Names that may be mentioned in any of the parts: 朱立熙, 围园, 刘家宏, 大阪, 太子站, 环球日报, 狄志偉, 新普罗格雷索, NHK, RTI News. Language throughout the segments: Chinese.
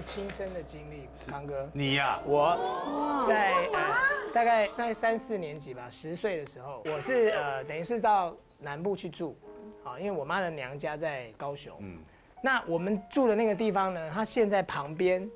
是亲身的经历，康哥。你呀，我在大概3、4年级吧，10岁的时候，我是等于是到南部去住，啊，因为我妈的娘家在高雄。嗯。那我们住的那个地方呢，它现在旁边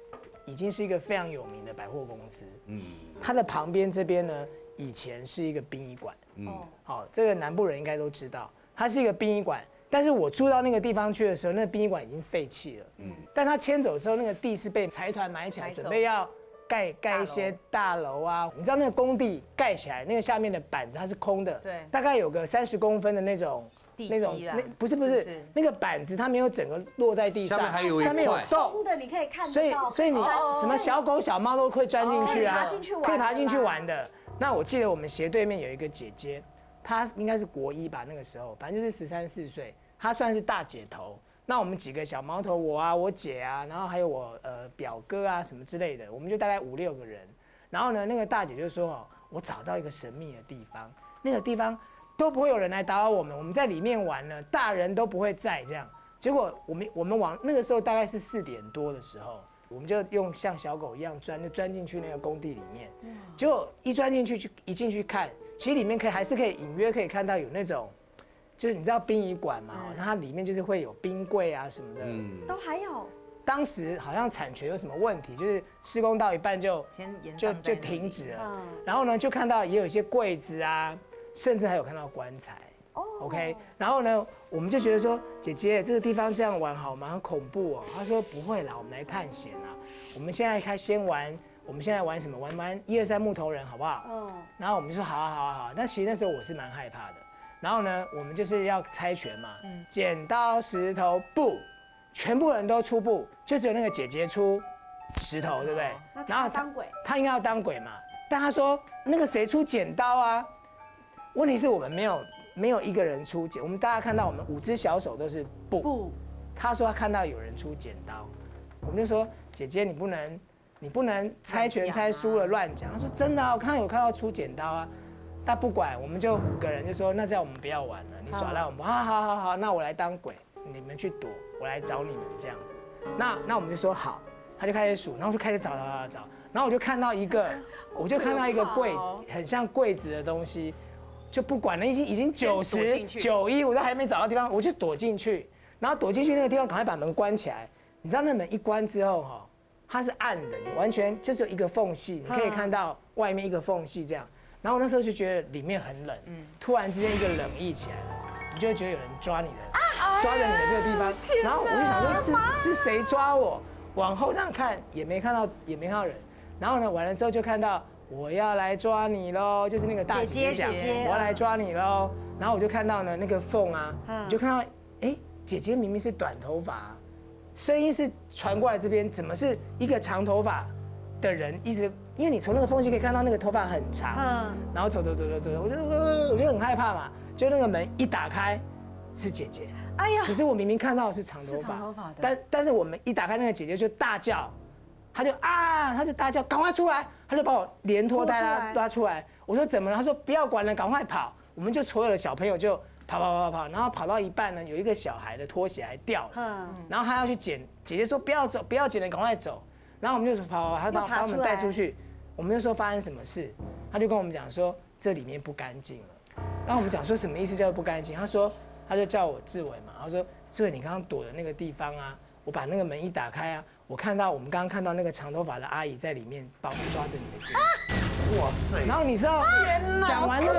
已经是一个非常有名的百货公司。嗯。它的旁边这边呢，以前是一个殡仪馆。嗯。好，这个南部人应该都知道，它是一个殡仪馆。 但是我住到那个地方去的时候，那殡仪馆已经废弃了。嗯，但他迁走之后，那个地是被财团买起来，准备要盖一些大楼啊。你知道那个工地盖起来，那个下面的板子它是空的，对，大概有个30公分的那种地基啦。不是那个板子，它没有整个落在地上，下面有洞，空的你可以看得到。所以你什么小狗小猫都会钻进去啊，可以爬进去玩的。那我记得我们斜对面有一个姐姐，她应该是国1吧，那个时候，反正就是13、14岁。 她算是大姐头，那我们几个小毛头，我啊，我姐啊，然后还有我表哥啊什么之类的，我们就大概5、6个人。然后呢，那个大姐就说哦，我找到一个神秘的地方，那个地方都不会有人来打扰我们，我们在里面玩呢，大人都不会在这样。结果我们往那个时候大概是4点多的时候，我们就用像小狗一样就钻进去那个工地里面。结果一钻进去一进去看，其实里面还是可以隐约可以看到有那种。 就是你知道殡仪馆嘛，然后它里面就是会有冰柜啊什么的，都还有。当时好像产权有什么问题，就是施工到一半就停止了。然后呢，就看到也有一些柜子啊，甚至还有看到棺材。OK， 然后呢，我们就觉得说，姐姐这个地方这样玩好吗？很恐怖哦。她说不会啦，我们来探险啊。我们现在我们现在玩什么？玩1、2、3木头人好不好？嗯。然后我们就说好啊好啊好啊。但其实那时候我是蛮害怕的。 然后呢，我们就是要猜拳嘛，剪刀石头布，全部人都出布，就只有那个姐姐出石头，对不对？然后当鬼，她应该要当鬼嘛，但她说那个谁出剪刀啊？问题是我们没有一个人出剪，我们大家看到我们5只小手都是布，她说她看到有人出剪刀，我们就说姐姐你不能猜拳猜输了乱讲，她说真的啊，我看到出剪刀啊。 但不管，我们就5个人就说，那这样我们不要玩了，你耍赖我们，好，那我来当鬼，你们去躲，我来找你们这样子。那我们就说好，他就开始数，然后就开始找，然后我就看到一个柜子，很像柜子的东西，就不管了，已经90、91，我都还没找到地方，我就躲进去，然后躲进去那个地方，赶快把门关起来。你知道那门一关之后哈，它是暗的，你完全就只有一个缝隙，你可以看到外面一个缝隙这样。 然后我那时候就觉得里面很冷，突然之间一个冷意起来了，你就会觉得有人抓着你的这个地方，然后我就想说是谁抓我？往后这样看也没看到人，然后呢完了之后就看到我要来抓你喽，就是那个大姐姐讲我要来抓你喽，然后我就看到呢那个缝啊，你就看到哎姐姐明明是短头发，声音是传过来这边，怎么是一个长头发的人一直？ 因为你从那个缝隙可以看到那个头发很长，然后走，我就很害怕嘛，就那个门一打开，是姐姐，哎呀，可是我明明看到的是长头发，但是我们一打开那个姐姐就大叫，她就大叫，赶快出来，她就把我连拖带拉出来，我说怎么了？她说不要管了，赶快跑，我们就所有的小朋友就跑，然后跑到一半呢，有一个小孩的拖鞋还掉了，然后他要去捡，姐姐说不要走，不要捡了，赶快走，然后我们就跑，她把我们带出去。 我们就说发生什么事，他就跟我们讲说这里面不干净了。然后我们讲说什么意思叫做不干净？他说他就叫我志伟嘛，他说志伟你刚刚躲的那个地方啊，我把那个门一打开啊，我看到我们刚刚看到那个长头发的阿姨在里面把我们抓着你的肩。哇塞！然后你知道讲完之后，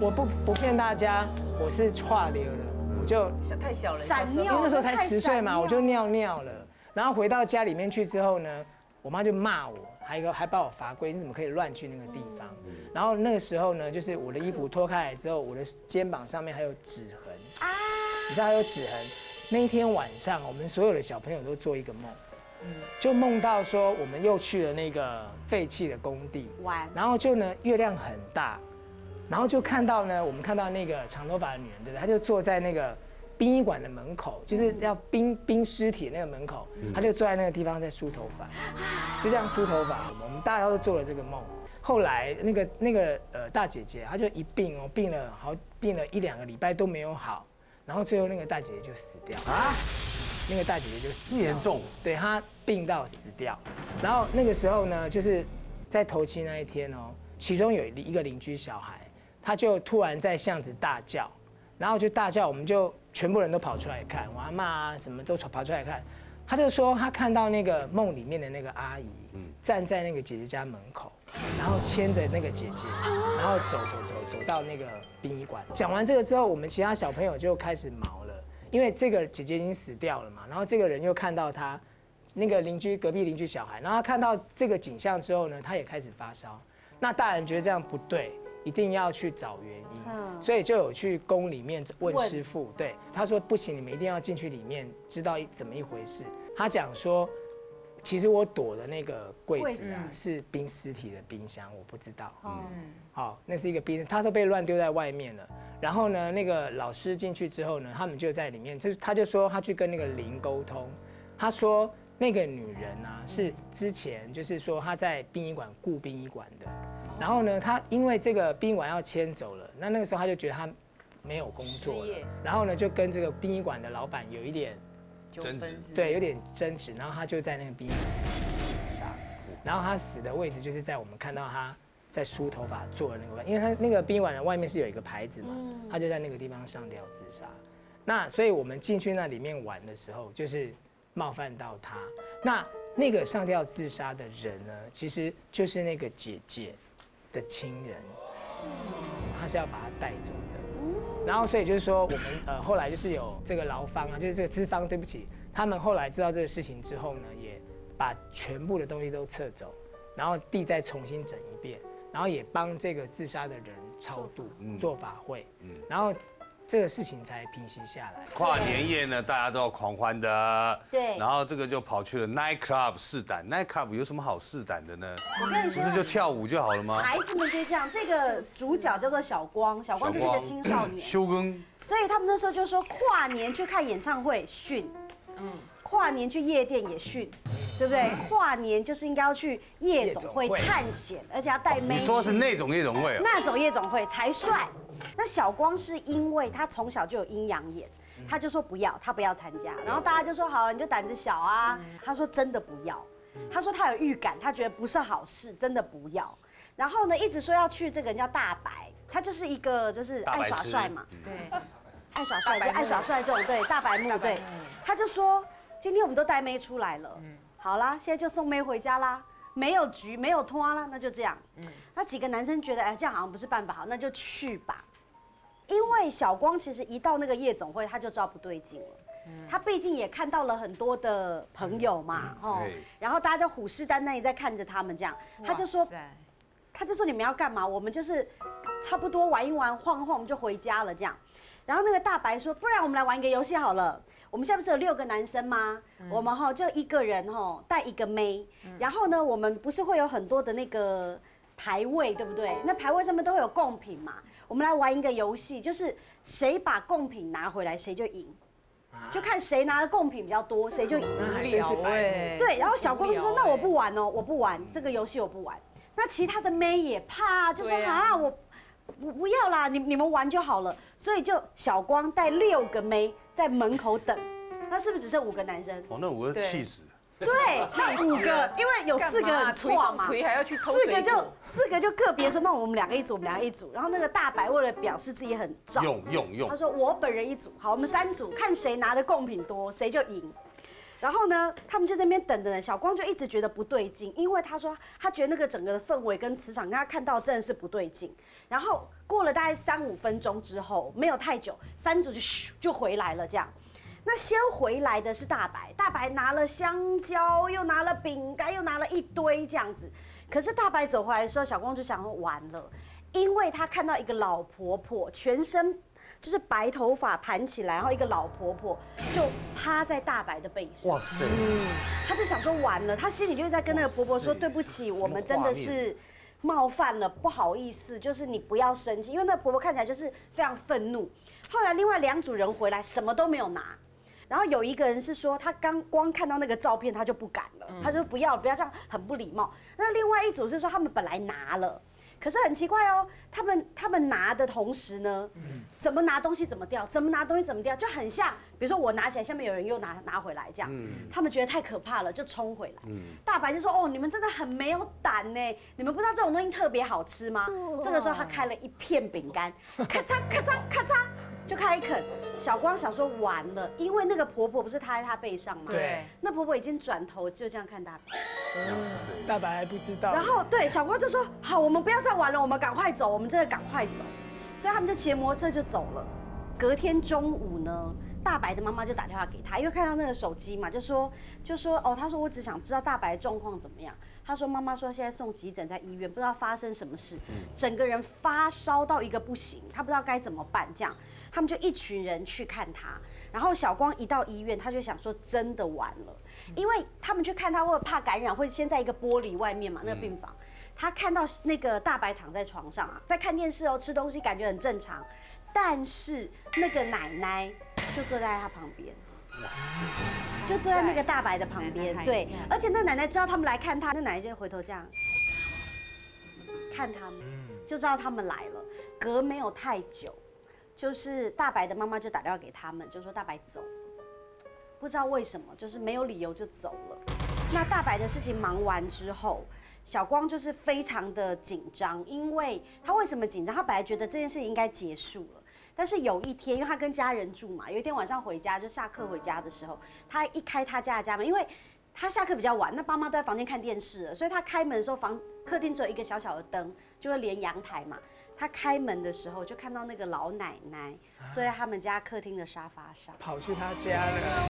我不骗大家，我是岔溜了，我就太小了，因为那时候才10岁嘛，我就尿了。然后回到家里面去之后呢，我妈就骂我。 还把我罚跪，你怎么可以乱去那个地方？然后那个时候呢，就是我的衣服脱开来之后，我的肩膀上面还有指痕啊，你知道还有指痕。那一天晚上，我们所有的小朋友都做一个梦，就梦到说我们又去了那个废弃的工地玩，然后就呢月亮很大，然后就看到呢我们看到那个长头发的女人，对不对？她就坐在那个殡仪馆的门口，就是要冰尸体的那个门口，她就坐在那个地方在梳头发。 就这样梳头发，我们大家都做了这个梦。后来那个大姐姐，她就一病哦，病了1、2个礼拜都没有好，然后最后那个大姐姐就死掉啊。那个大姐姐就死了，严重，对，她病到死掉。然后那个时候呢，就是在头七那一天哦，其中有一个邻居小孩，他就突然在巷子大叫，然后就大叫，我们就全部人都跑出来看，我阿嬷啊什么都跑出来看。他就说他看到那个梦里面的那个阿姨，站在那个姐姐家门口，然后牵着那个姐姐，然后走到那个殡仪馆。讲完这个之后，我们其他小朋友就开始毛了。 因为这个姐姐已经死掉了嘛，然后这个人又看到他，那个邻居隔壁邻居小孩，然后他看到这个景象之后呢，他也开始发烧。那大人觉得这样不对，一定要去找原因，所以就有去宫里面问师傅。对，他说不行，你们一定要进去里面知道怎么一回事。他讲说，其实我躲的那个柜子啊，是冰尸体的冰箱，我不知道。好，那是一个冰，他都被乱丢在外面了。 然后呢，那个老师进去之后呢，他们就在里面，他就说他去跟那个灵沟通，他说那个女人啊是之前就是说她在殡仪馆雇殡仪馆的，然后呢，她因为这个殡仪馆要迁走了，那个时候他就觉得他没有工作了，然后呢就跟这个殡仪馆的老板有一点争执，对，有点争执，然后他就在那个殡仪馆自杀，然后他死的位置就是在我们看到他。 在梳头发做的那个，因为他那个殡仪馆的外面是有一个牌子嘛，他就在那个地方上吊自杀。那所以我们进去那里面玩的时候，就是冒犯到他。那个上吊自杀的人呢，其实就是那个姐姐的亲人，他是要把他带走的。然后所以就是说，我们后来就是有这个劳方啊，就是这个资方，对不起，他们后来知道这个事情之后呢，也把全部的东西都撤走，然后地再重新整一遍。 然后也帮这个自杀的人超度，做法会，然后这个事情才平息下来。跨年夜呢，大家都要狂欢的，对。然后这个就跑去了 night club 试胆 ，night club 有什么好试胆的呢？我跟你说，不是就跳舞就好了吗？孩子们就这样。这个主角叫做小光，小光就是个青少年，修更。所以他们那时候就说，跨年去看演唱会训，跨年去夜店也训。 对不对？跨年就是应该要去夜总会探险，而且要带妹。你说是那种夜总会？那种夜总会才帅。那小光是因为他从小就有阴阳眼，他就说不要，他不要参加。然后大家就说好了，你就胆子小啊。他说真的不要。他说他有预感，他觉得不是好事，真的不要。然后呢，一直说要去这个人叫大白，他就是一个就是爱耍帅嘛，对，爱耍帅就爱耍帅这种对大白目对。他就说今天我们都带妹出来了。 好啦，现在就送妹回家啦，没有局，没有拖啦，那就这样。那几个男生觉得，哎，这样好像不是办法，好，那就去吧。因为小光其实一到那个夜总会，他就知道不对劲了。他毕竟也看到了很多的朋友嘛，哦，然后大家就虎视眈眈也在看着他们这样。他就说你们要干嘛？我们就是差不多玩一玩，晃一晃，我们就回家了这样。然后那个大白说，不然我们来玩一个游戏好了。 我们现在不是有6个男生吗？我们就一个人带一个妹，然后呢，我们不是会有很多的那个牌位，对不对？那牌位上面都会有贡品嘛。我们来玩一个游戏，就是谁把贡品拿回来，谁就赢，就看谁拿的贡品比较多，谁就赢。无聊哎。对，然后小光就说：“那我不玩哦，我不玩这个游戏，我不玩。”那其他的妹也怕，就说：“啊，我不要啦，你们玩就好了。”所以就小光带6个妹。 在门口等，那是不是只剩5个男生？哦，那5个气死。对，那5个，因为有4个很挫嘛，腿还要去抽水。四个就个别说，那我们2个一组，然后那个大白为了表示自己很壮，他说我本人一组，好，我们3组，看谁拿的贡品多，谁就赢。然后呢，他们就在那边等等，小光就一直觉得不对劲，因为他说他觉得那个整个的氛围跟磁场，跟他看到真的是不对劲。然后。 过了大概3-5分钟之后，没有太久，3组就回来了。这样，那先回来的是大白，大白拿了香蕉，又拿了饼干，又拿了一堆这样子。可是大白走回来的时候，小光就想说完了，因为他看到一个老婆婆，全身就是白头发盘起来，然后一个老婆婆就趴在大白的背上。哇塞！他就想说完了，他心里就在跟那个婆婆说：“对不起，我们真的是。” 冒犯了，不好意思，就是你不要生气，因为那婆婆看起来就是非常愤怒。后来另外2组人回来，什么都没有拿，然后有一个人是说他刚光看到那个照片他就不敢了，他就不要这样，很不礼貌。那另外1组是说他们本来拿了，可是很奇怪哦，他们拿的同时呢，怎么拿东西怎么掉，怎么拿东西怎么掉，就很像，比如说我拿起来，下面有人又拿回来这样，他们觉得太可怕了，就冲回来。大白就说：“哦，你们真的很没有胆呢，你们不知道这种东西特别好吃吗？”这个时候他开了一片饼干，咔嚓咔嚓咔嚓就开啃。小光想说完了，因为那个婆婆不是她在她背上吗？对，那婆婆已经转头就这样看大白。 大白还不知道，然后对小光就说：“好，我们不要再玩了，我们赶快走，我们真的赶快走。”所以他们就骑摩托车就走了。隔天中午呢，大白的妈妈就打电话给他，因为看到那个手机嘛，就说哦，他说我只想知道大白的状况怎么样。他说妈妈说现在送急诊在医院，不知道发生什么事，整个人发烧到一个不行，他不知道该怎么办。这样，他们就一群人去看他。然后小光一到医院，他就想说真的完了。 因为他们去看他，会怕感染，会先在一个玻璃外面嘛，那个病房。他看到那个大白躺在床上啊，在看电视哦，吃东西感觉很正常，但是那个奶奶就坐在他旁边，就坐在那个大白的旁边。对，而且那奶奶知道他们来看他，那奶奶就回头这样看他们，就知道他们来了。隔没有太久，就是大白的妈妈就打电话给他们，就说大白走。 不知道为什么，就是没有理由就走了。那大白的事情忙完之后，小光就是非常的紧张，因为他为什么紧张？他本来觉得这件事情应该结束了，但是有一天，因为他跟家人住嘛，有一天晚上回家就下课回家的时候，他一开他家的家门，因为他下课比较晚，那爸妈都在房间看电视了，所以他开门的时候，客厅只有一个小小的灯，就会连阳台嘛。他开门的时候就看到那个老奶奶坐在他们家客厅的沙发上，跑去他家了。